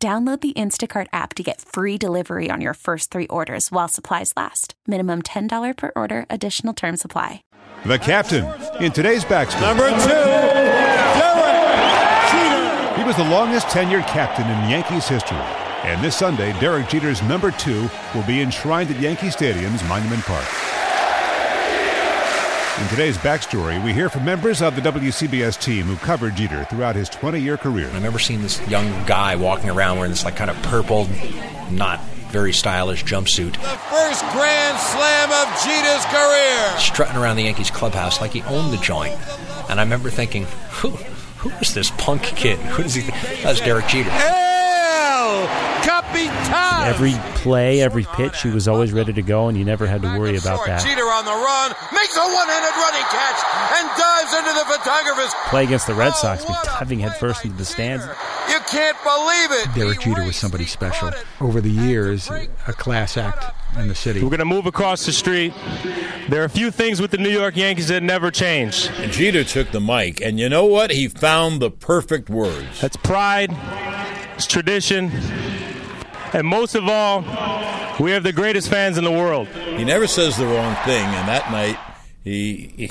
Download the Instacart app to get free delivery on your first three orders while supplies last. Minimum $10 per order. Additional terms apply. The captain in today's Backspin. Number 2, Derek Jeter. He was the longest-tenured captain in Yankees history. And this Sunday, Derek Jeter's number 2 will be enshrined at Yankee Stadium's Monument Park. In today's backstory, we hear from members of the WCBS team who covered Jeter throughout his 20-year career. I remember seeing this young guy walking around wearing this kind of purple, not very stylish jumpsuit. The first grand slam of Jeter's career. Strutting around the Yankees clubhouse like he owned the joint. And I remember thinking, who is this punk kid? Who does he think? That's Derek Jeter. Every play, every pitch, he was always ready to go, and you never had to worry about that. Jeter on the run, makes a one-handed running catch, and dives into the photographer's... Play against the Red Sox, but diving headfirst into the stands. You can't believe it! Derek Jeter was somebody special. Over the years, a class act in the city. We're going to move across the street. There are a few things with the New York Yankees that never change. And Jeter took the mic, and you know what? He found the perfect words. That's pride. It's tradition. And most of all, we have the greatest fans in the world. He never says the wrong thing. And that night, he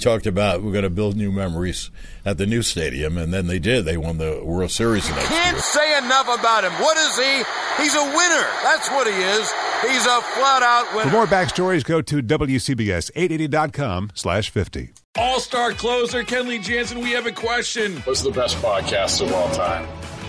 talked about we're going to build new memories at the new stadium. And then they did. They won the World Series the next year. Can't say enough about him. What is he? He's a winner. That's what he is. He's a flat-out winner. For more backstories, go to WCBS880.com/50. All-star closer Kenley Jansen, we have a question. What's the best podcast of all time?